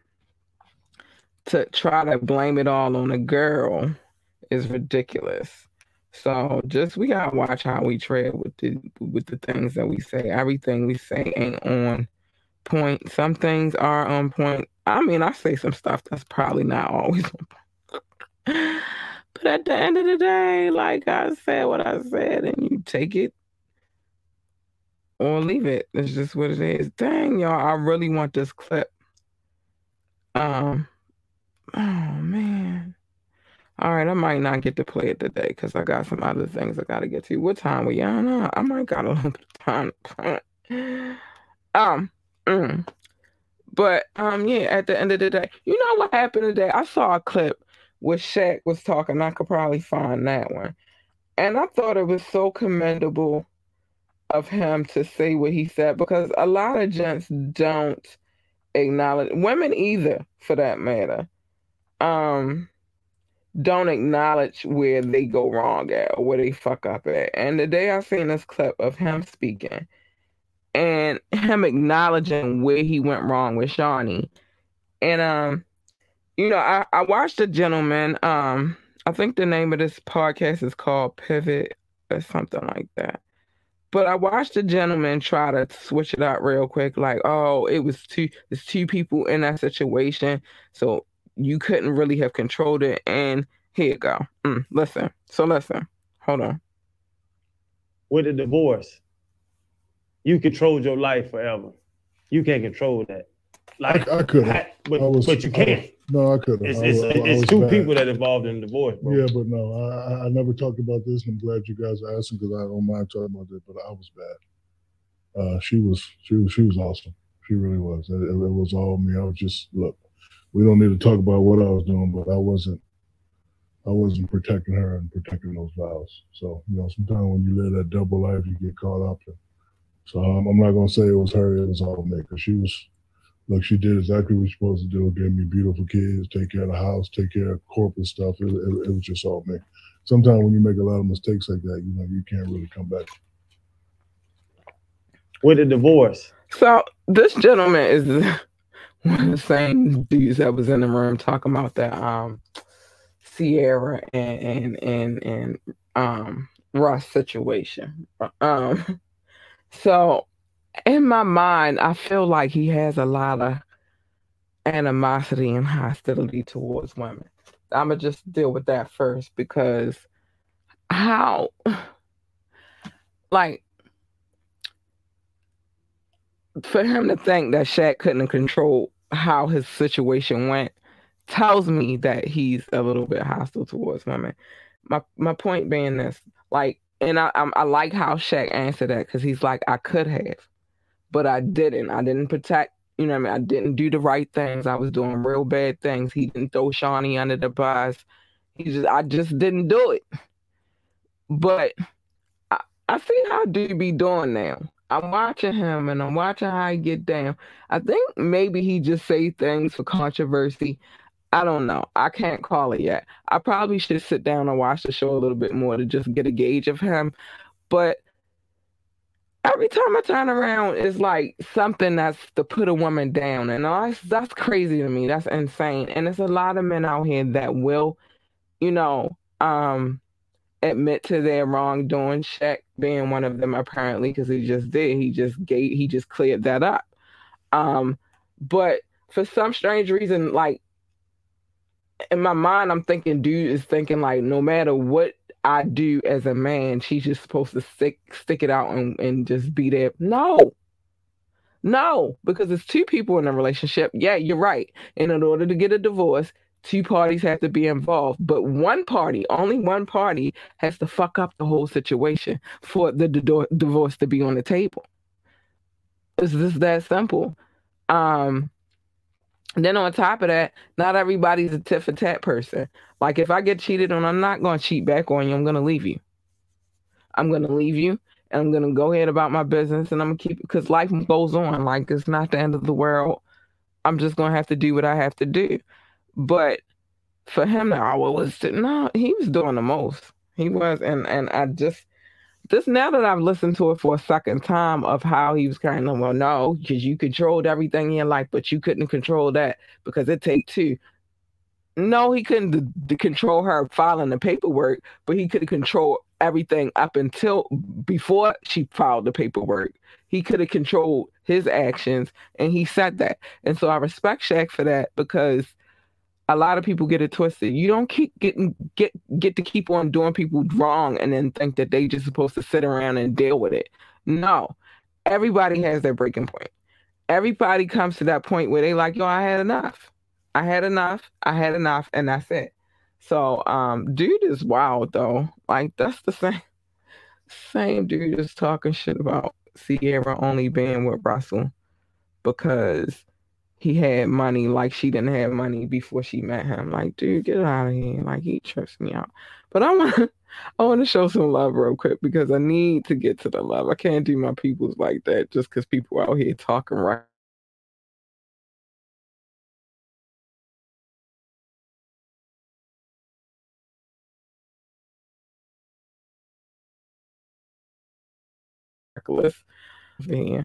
To try to blame it all on a girl is ridiculous. So just we gotta watch how we tread with the with the things that we say. Everything we say ain't on point. Some things are on point. I mean, I say some stuff that's probably not always on point. But at the end of the day, like I said what I said, and you take it or leave it. That's just what it is. Dang, y'all, I really want this clip. Um, oh, man. All right, I might not get to play it today because I got some other things I got to get to. What time we on? Uh, I might got a little bit of time to play. Um, mm. But, um, yeah, at the end of the day, you know what happened today? I saw a clip where Shaq was talking. I could probably find that one. And I thought it was so commendable of him to say what he said, because a lot of gents don't acknowledge, women either for that matter, um, don't acknowledge where they go wrong at or where they fuck up at. And today I seen this clip of him speaking and him acknowledging where he went wrong with Shawnee. And, um, you know, I, I watched a gentleman, um, I think the name of this podcast is called Pivot or something like that. But I watched a gentleman try to switch it up real quick, like, oh, it was two, there's two people in that situation, so you couldn't really have controlled it. And here you go. Mm, listen. So listen. Hold on. With a divorce, you controlled your life forever. You can't control that. Like I couldn't. But, was, but you can't. I, no, I couldn't. It's, it's, I, it's I two bad. people that involved in the divorce, bro. Yeah, but no, I, I never talked about this, and I'm glad you guys are asking because I don't mind talking about it. But I was bad. Uh, she was, she was, she was awesome. She really was. It, it was all me. I was just look. We don't need to talk about what I was doing, but I wasn't. I wasn't protecting her and protecting those vows. So you know, sometimes when you live that double life, you get caught up. And, so I'm, I'm not gonna say it was her. It was all me because she was. Look, she did exactly what she was supposed to do. Gave me beautiful kids, take care of the house, take care of corporate stuff. It, it, it was just all me. Sometimes when you make a lot of mistakes like that, you know, you can't really come back. With a divorce. So this gentleman is one of the same dudes that was in the room talking about that um, Sierra and and and, and um, Ross situation. Um, so. In my mind, I feel like he has a lot of animosity and hostility towards women. I'm going to just deal with that first because how, like, for him to think that Shaq couldn't control how his situation went tells me that he's a little bit hostile towards women. My my point being this, like, and I, I, I like how Shaq answered that because he's like, I could have. But I didn't. I didn't protect, you know what I mean? I didn't do the right things. I was doing real bad things. He didn't throw Shawnee under the bus. He just, I just didn't do it. But I, I see how dude be doing now. I'm watching him and I'm watching how he get down. I think maybe he just say things for controversy. I don't know. I can't call it yet. I probably should sit down and watch the show a little bit more to just get a gauge of him. But every time I turn around, it's like something that's to put a woman down. And that's, that's crazy to me. That's insane. And there's a lot of men out here that will, you know, um, admit to their wrongdoing. Shaq being one of them, apparently, because he just did. He just gave, he just cleared that up. Um, but for some strange reason, like, in my mind, I'm thinking dude is thinking, like, no matter what I do as a man, she's just supposed to stick stick it out and, and just be there. No. No, because it's two people in a relationship. Yeah, you're right. And in order to get a divorce, two parties have to be involved. But one party, only one party, has to fuck up the whole situation for the d- divorce to be on the table. It's just that simple. Um, and then on top of that, not everybody's a tit for tat person. Like if I get cheated on, I'm not going to cheat back on you. I'm going to leave you. I'm going to leave you and I'm going to go ahead about my business and I'm going to keep it because life goes on. Like it's not the end of the world. I'm just going to have to do what I have to do. But for him, I was, no, he was doing the most. He was. And, and I just, just now that I've listened to it for a second time of how he was kind of, well, no, because you controlled everything in your life, but you couldn't control that because it take two. No, he couldn't d- d- control her filing the paperwork, but he could control everything up until before she filed the paperwork. He could have controlled his actions, and he said that. And so I respect Shaq for that because a lot of people get it twisted. You don't keep getting get get to keep on doing people wrong and then think that they just supposed to sit around and deal with it. No, everybody has their breaking point. Everybody comes to that point where they like, yo, I had enough. I had enough. I had enough. And that's it. So um, dude is wild, though. Like, that's the same. Same dude is talking shit about Sierra only being with Russell because he had money like she didn't have money before she met him. Like, dude, get out of here. Like, he trips me out. But I want I want to show some love real quick because I need to get to the love. I can't do my peoples like that just because people out here talking right. Man.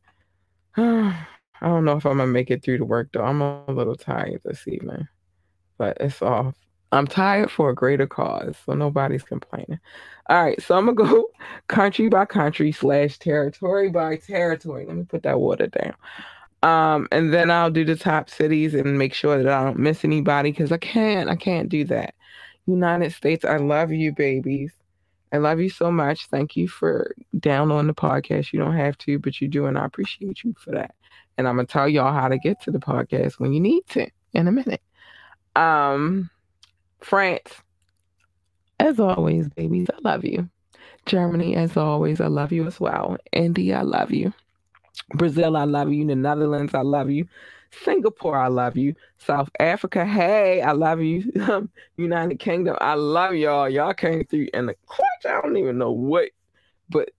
I don't know if I'm gonna make it through the work though. I'm a little tired this evening, but it's off. I'm tired for a greater cause, so nobody's complaining. All right, so I'm gonna go country by country slash territory by territory. Let me put that water down. Um, and then I'll do the top cities and make sure that I don't miss anybody because I can't, I can't do that. United States, I love you, babies. I love you so much. Thank you for downloading the podcast. You don't have to, but you do, and I appreciate you for that. And I'm going to tell y'all how to get to the podcast when you need to in a minute. Um, France, as always, babies, I love you. Germany, as always, I love you as well. India, I love you. Brazil, I love you. The Netherlands, I love you. Singapore, I love you. South Africa, hey, I love you. United Kingdom, I love y'all. Y'all came through in the clutch. I don't even know what, but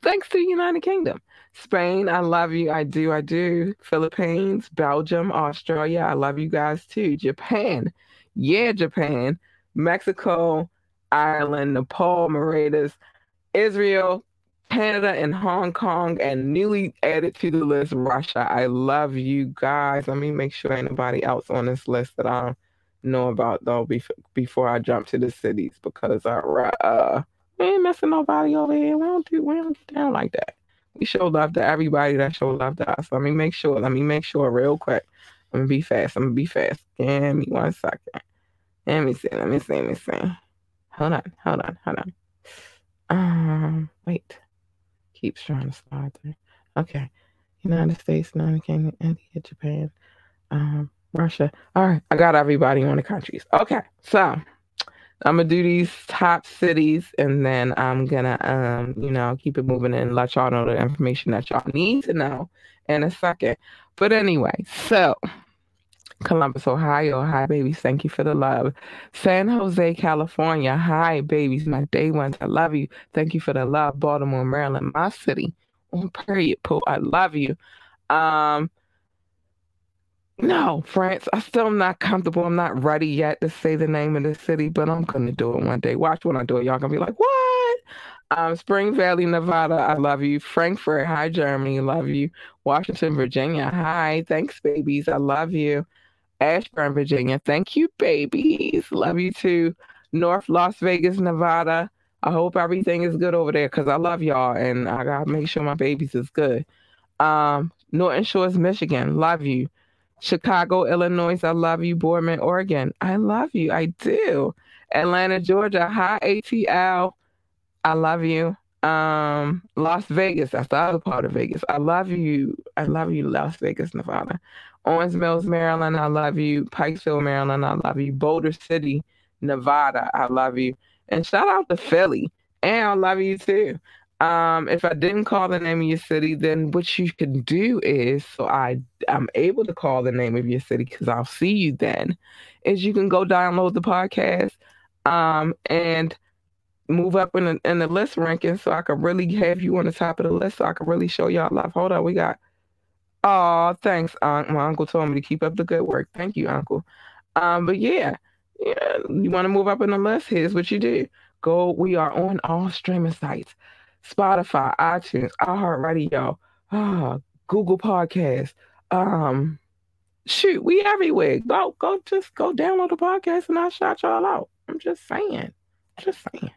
thanks to United Kingdom. Spain, I love you. I do, I do. Philippines, Belgium, Australia, I love you guys too. Japan, yeah, Japan. Mexico, Ireland, Nepal, Mauritius, Israel, Canada and Hong Kong, and newly added to the list, Russia. I love you guys. Let me make sure anybody else on this list that I don't know about, though, before I jump to the cities, because I, uh, we ain't missing nobody over here. We don't, do, we don't get down like that. We show love to everybody that show love to us. Let me make sure. Let me make sure real quick. I'm going to be fast. I'm going to be fast. Give me one second. Let me see. Let me see. Let me see. Hold on. Hold on. Hold on. Um, wait. Keeps trying to slide through. Okay. United States, United Kingdom, India, Japan, um, Russia. All right. I got everybody on the countries. Okay. So I'm going to do these top cities and then I'm going to, um, you know, keep it moving and let y'all know the information that y'all need to know in a second. But anyway, so Columbus, Ohio. Hi, babies. Thank you for the love. San Jose, California. Hi, babies. My day ones. I love you. Thank you for the love. Baltimore, Maryland. My city. On period, Pooh. I love you. Um, no, France. I'm still not comfortable. I'm not ready yet to say the name of the city, but I'm going to do it one day. Watch when I do it. Y'all going to be like, what? Um, Spring Valley, Nevada, I love you. Frankfurt, hi, Germany, love you. Washington, Virginia, hi. Thanks, babies. I love you. Ashburn, Virginia. Thank you, babies. Love you too. North Las Vegas, Nevada. I hope everything is good over there because I love y'all and I got to make sure my babies is good. Um, Norton Shores, Michigan. Love you. Chicago, Illinois. I love you. Boardman, Oregon. I love you. I do. Atlanta, Georgia. Hi, A T L. I love you. Um, Las Vegas. That's the other part of Vegas. I love you. I love you, Las Vegas, Nevada. Owens Mills, Maryland, I love you. Pikesville, Maryland, I love you. Boulder City, Nevada, I love you. And shout out to Philly. And I love you too. Um, if I didn't call the name of your city, then what you can do is, so I, I'm able to call the name of your city because I'll see you then, is you can go download the podcast um, and move up in the, in the list ranking so I can really have you on the top of the list so I can really show y'all love. Hold on, we got... Oh, thanks, Uncle. My uncle told me to keep up the good work. Thank you, Uncle. Um, but yeah, yeah, you want to move up in the list? Here's what you do. Go. We are on all streaming sites. Spotify, iTunes, iHeartRadio, oh, Google Podcasts. Um, shoot, we everywhere. Go, go, just go download the podcast and I'll shout y'all out. I'm just saying. Just saying.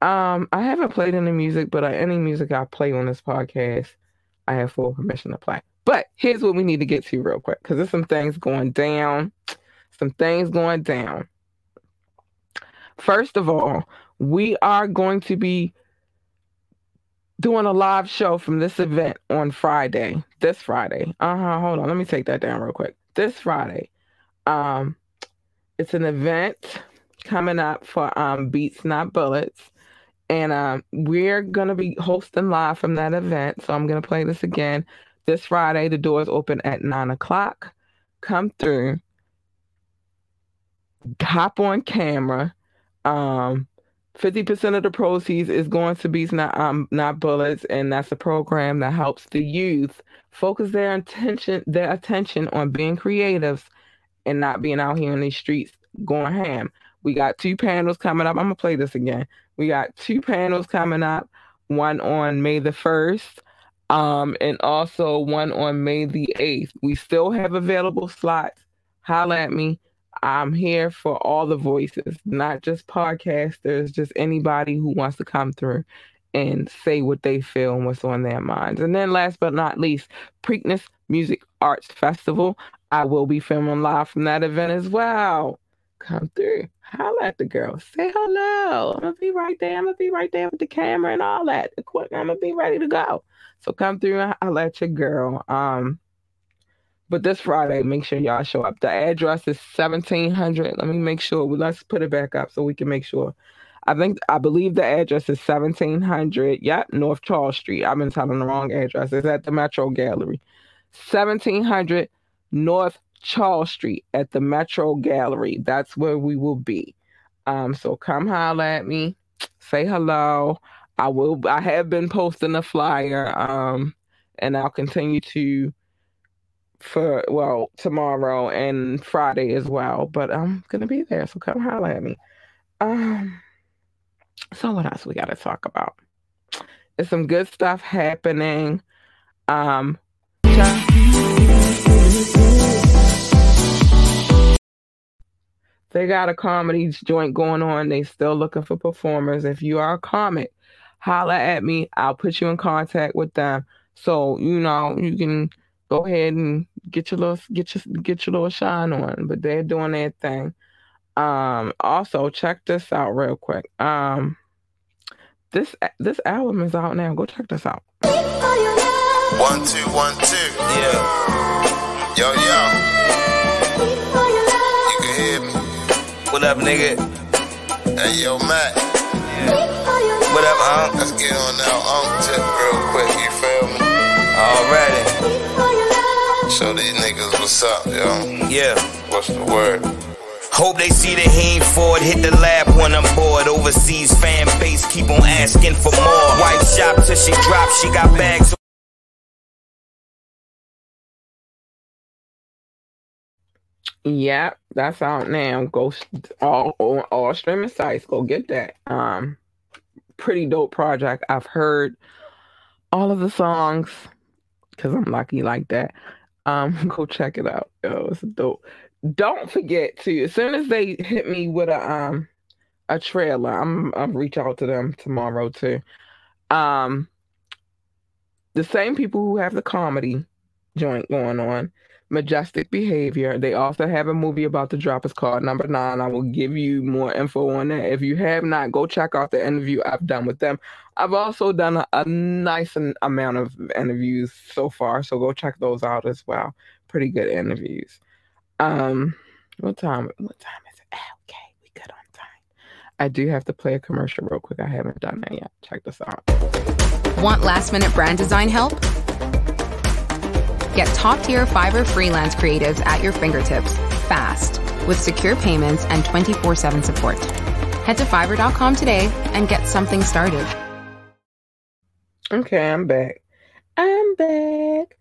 Um, I haven't played any music, but uh, any music I play on this podcast, I have full permission to play. But here's what we need to get to real quick, because there's some things going down, some things going down. First of all, we are going to be doing a live show from this event on Friday, this Friday. Uh-huh, hold on. Let me take that down real quick. This Friday. Um, it's an event coming up for um, Beats Not Bullets. And um, we're going to be hosting live from that event. So I'm going to play this again. This Friday, the doors open at nine o'clock. Come through. Hop on camera. Um, fifty percent of the proceeds is going to Beats Not, um, Not Bullets. And that's a program that helps the youth focus their attention, their attention on being creatives and not being out here in these streets going ham. We got two panels coming up. I'm going to play this again. We got two panels coming up, one on May the first um, and also one on May the eighth. We still have available slots. Holler at me. I'm here for all the voices, not just podcasters, just anybody who wants to come through and say what they feel and what's on their minds. And then last but not least, Preakness Music Arts Festival. I will be filming live from that event as well. Come through. Holler at the girl. Say hello. I'm going to be right there. I'm going to be right there with the camera and all that. I'm going to be ready to go. So come through and holler at your girl. Um, but this Friday, make sure y'all show up. The address is seventeen hundred. Let me make sure. Let's put it back up so we can make sure. I think, I believe the address is seventeen hundred. Yep, North Charles Street. I've been telling the wrong address. It's at the Metro Gallery. seventeen hundred North Charles Street at the Metro Gallery. That's where we will be. Um, so come holler at me, say hello. I will. I have been posting a flyer, um, and I'll continue to for well tomorrow and Friday as well. But I'm gonna be there, so come holler at me. Um, so what else we got to talk about? There's some good stuff happening. Um. They got a comedy joint going on. They still looking for performers. If you are a comic, holler at me. I'll put you in contact with them. So, you know, you can go ahead and get your little get your get your little shine on. But they're doing their thing. Um, also check this out real quick. Um this this album is out now. Go check this out. One, two, one, two. Yeah. Yo, yo. What up, nigga? Hey, yo, Matt. Yeah. What up, um? Let's get on now, um, just real quick, you feel me? Alrighty. Show these niggas what's up, yo. Yeah. What's the word? Hope they see that he ain't forward. Hit the lab when I'm bored. Overseas fan base keep on asking for more. Wife shop till she drops. She got bags. Yep, that's out now. Go all on all streaming sites. Go get that. Um, pretty dope project. I've heard all of the songs because I'm lucky like that. Um, go check it out. Yo, it's dope. Don't forget to, as soon as they hit me with a um a trailer, I'm I'll reach out to them tomorrow too. Um, the same people who have the comedy joint going on. Majestic Behavior. They also have a movie about the drop. It's called Number Nine. I will give you more info on that. If you have not, go check out the interview I've done with them. I've also done a, a nice amount of interviews so far, so go check those out as well. Pretty good interviews. Um, what time? What time is it? Okay, we good on time. I do have to play a commercial real quick. I haven't done that yet. Check this out. Want last minute brand design help? Get top-tier Fiverr freelance creatives at your fingertips fast with secure payments and twenty-four seven support. Head to Fiverr dot com today and get something started. Okay, I'm back. I'm back.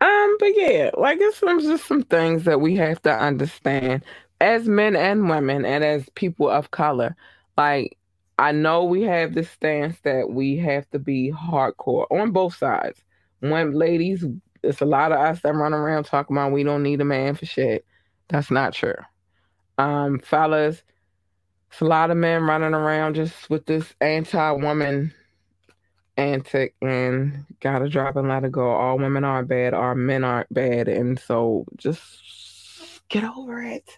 Um, but yeah, like it's some, just some things that we have to understand as men and women and as people of color. Like, I know we have this stance that we have to be hardcore on both sides. When ladies... It's a lot of us that run around talking about we don't need a man for shit. That's not true. Um, fellas, it's a lot of men running around just with this anti-woman antic and gotta drop and let it go. All women are bad. All men aren't bad. And so just get over it.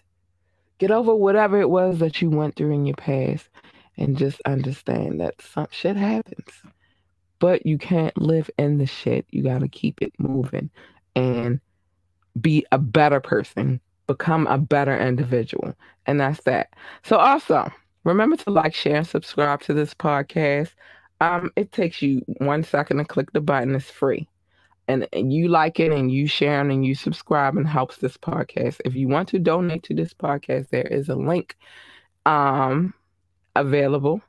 Get over whatever it was that you went through in your past and just understand that some shit happens. but you can't live in the shit. You got to keep it moving and be a better person, become a better individual. And that's that. So also remember to like, share, and subscribe to this podcast. Um, it takes you one second to click the button. It's free. And, and you like it and you share it and you subscribe and helps this podcast. If you want to donate to this podcast, there is a link um, available.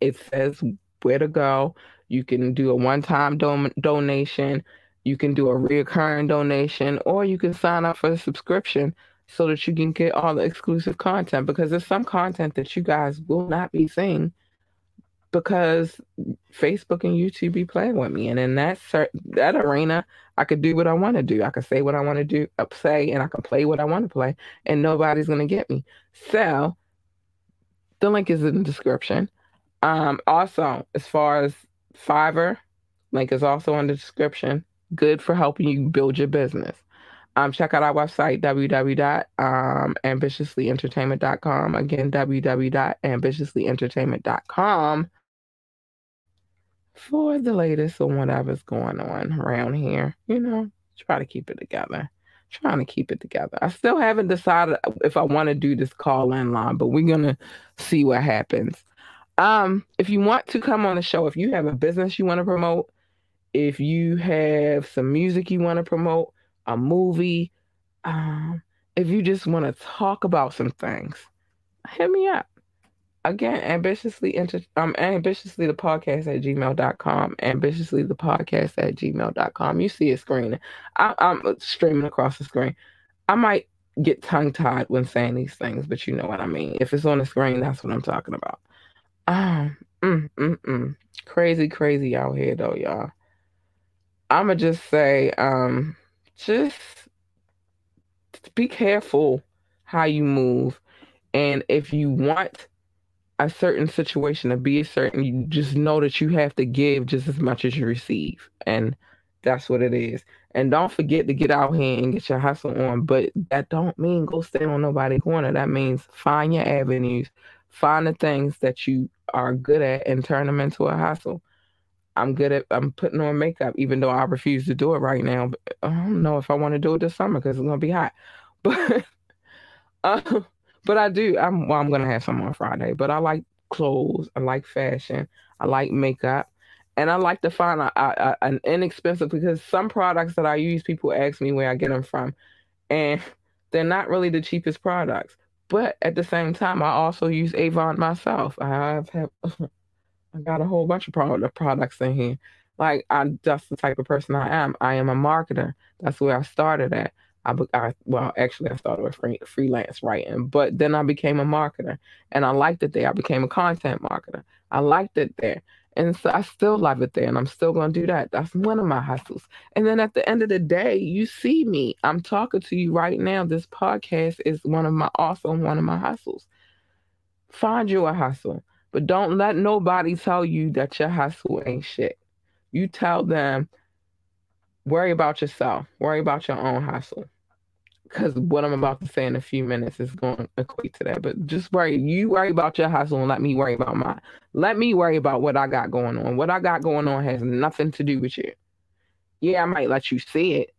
It says where to go. You can do a one-time don- donation. You can do a recurring donation, or you can sign up for a subscription so that you can get all the exclusive content, because there's some content that you guys will not be seeing because Facebook and YouTube be playing with me. And in that that arena, I could do what I want to do. I could say what I want to do, say, and I can play what I want to play, and nobody's going to get me. So the link is in the description. Um, also, as far as Fiverr, link is also in the description. Good for helping you build your business. Um, check out our website, w w w dot ambitiously entertainment dot com. Again, w w w dot ambitiously entertainment dot com for the latest on whatever's going on around here. You know, try to keep it together. Trying to keep it together. I still haven't decided if I want to do this call-in line, but we're going to see what happens. Um, if you want to come on the show, if you have a business you want to promote, if you have some music you want to promote, a movie, um, if you just want to talk about some things, hit me up. Again, ambitiously, inter- um, ambitiously the podcast at gmail dot com, ambitiously the podcast at gmail dot com. You see a screen. I, I'm streaming across the screen. I might get tongue-tied when saying these things, but you know what I mean. If it's on the screen, that's what I'm talking about. Um, mm, mm, mm. Crazy, crazy out here though, y'all. I'ma just say, um, just be careful how you move. And if you want a certain situation to be a certain, you just know that you have to give just as much as you receive. And that's what it is. And don't forget to get out here and get your hustle on. But that don't mean go stand on nobody's corner. That means find your avenues. Find the things that you are good at and turn them into a hustle. I'm good at, I'm putting on makeup, even though I refuse to do it right now. But I don't know if I want to do it this summer because it's going to be hot. But uh, but I do. I'm, well, I'm going to have some on Friday. But I like clothes. I like fashion. I like makeup. And I like to find a, a, an inexpensive, because some products that I use, people ask me where I get them from. And they're not really the cheapest products. But at the same time, I also use Avon myself. I have I got a whole bunch of product, products in here. Like, I, that's the type of person I am. I am a marketer. That's where I started at. I, I Well, actually, I started with free, freelance writing. But then I became a marketer. And I liked it there. I became a content marketer. I liked it there. And so I still love it there. And I'm still going to do that. That's one of my hustles. And then at the end of the day, you see me. I'm talking to you right now. This podcast is one of my also one of my hustles. Find you a hustle. But don't let nobody tell you that your hustle ain't shit. You tell them, worry about yourself. Worry about your own hustle. Because what I'm about to say in a few minutes is going to equate to that. But just worry. You worry about your hustle and let me worry about mine. Let me worry about what I got going on. What I got going on has nothing to do with you. Yeah, I might let you see it,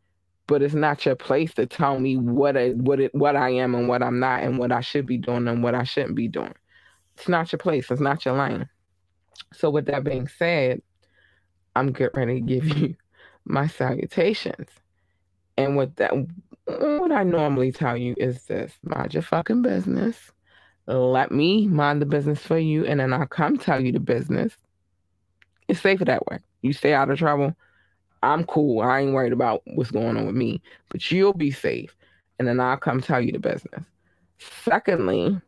but it's not your place to tell me what I, what it, what I am and what I'm not and what I should be doing and what I shouldn't be doing. It's not your place. It's not your lane. So with that being said, I'm getting ready to give you my salutations. And with that, what I normally tell you is this: mind your fucking business. Let me mind the business for you, and then I'll come tell you the business. It's safer that way. You stay out of trouble. I'm cool. I ain't worried about what's going on with me, but you'll be safe, and then I'll come tell you the business. Secondly,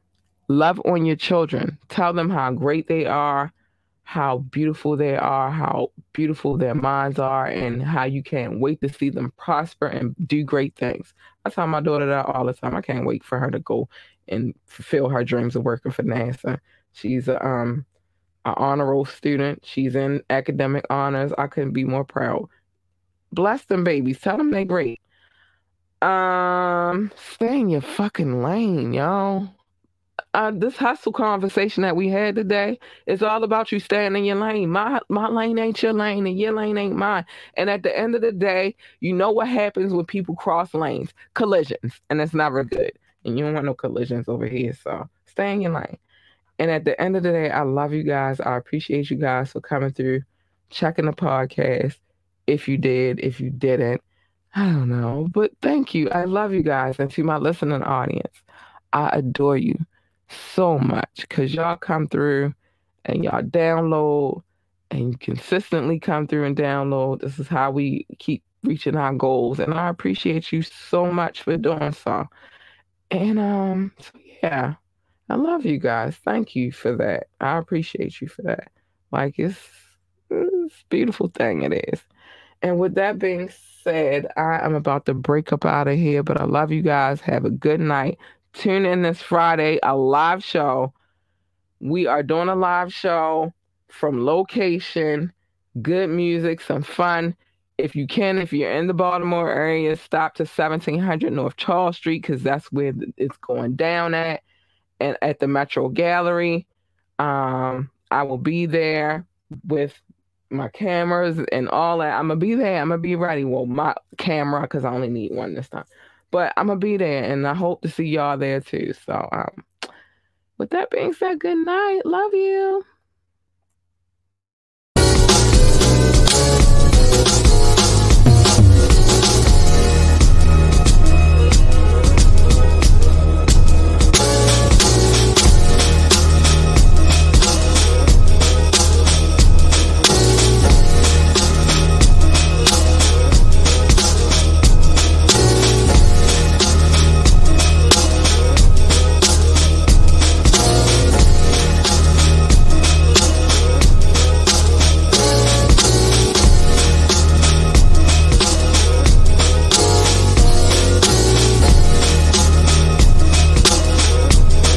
love on your children. Tell them how great they are, how beautiful they are, how beautiful their minds are, and how you can't wait to see them prosper and do great things. I tell my daughter that all the time. I can't wait for her to go and fulfill her dreams of working for NASA. She's a um an honor roll student. She's in academic honors. I couldn't be more proud. Bless them babies. Tell them they're great. Um, stay in your fucking lane, y'all. uh, this hustle conversation that we had today is all about you staying in your lane. My my lane ain't your lane, and your lane ain't mine. And at the end of the day, you know what happens when people cross lanes? Collisions, and that's never good. And you don't want no collisions over here, so stay in your lane. And at the end of the day, I love you guys. I appreciate you guys for coming through, checking the podcast. If you did, if you didn't, I don't know. But thank you. I love you guys. And to my listening audience, I adore you so much because y'all come through and y'all download and you consistently come through and download. This is how we keep reaching our goals. And I appreciate you so much for doing so. And um, so yeah. I love you guys. Thank you for that. I appreciate you for that. Like, it's, it's a beautiful thing it is. And with that being said, I am about to break up out of here, but I love you guys. Have a good night. Tune in this Friday, a live show. We are doing a live show from location, good music, some fun. If you can, if you're in the Baltimore area, stop to seventeen hundred North Charles Street because that's where it's going down at. And at the Metro Gallery, um, I will be there with my cameras and all that. I'm going to be there. I'm going to be ready. Well, my camera, because I only need one this time. But I'm going to be there, and I hope to see y'all there, too. So um, with that being said, good night. Love you.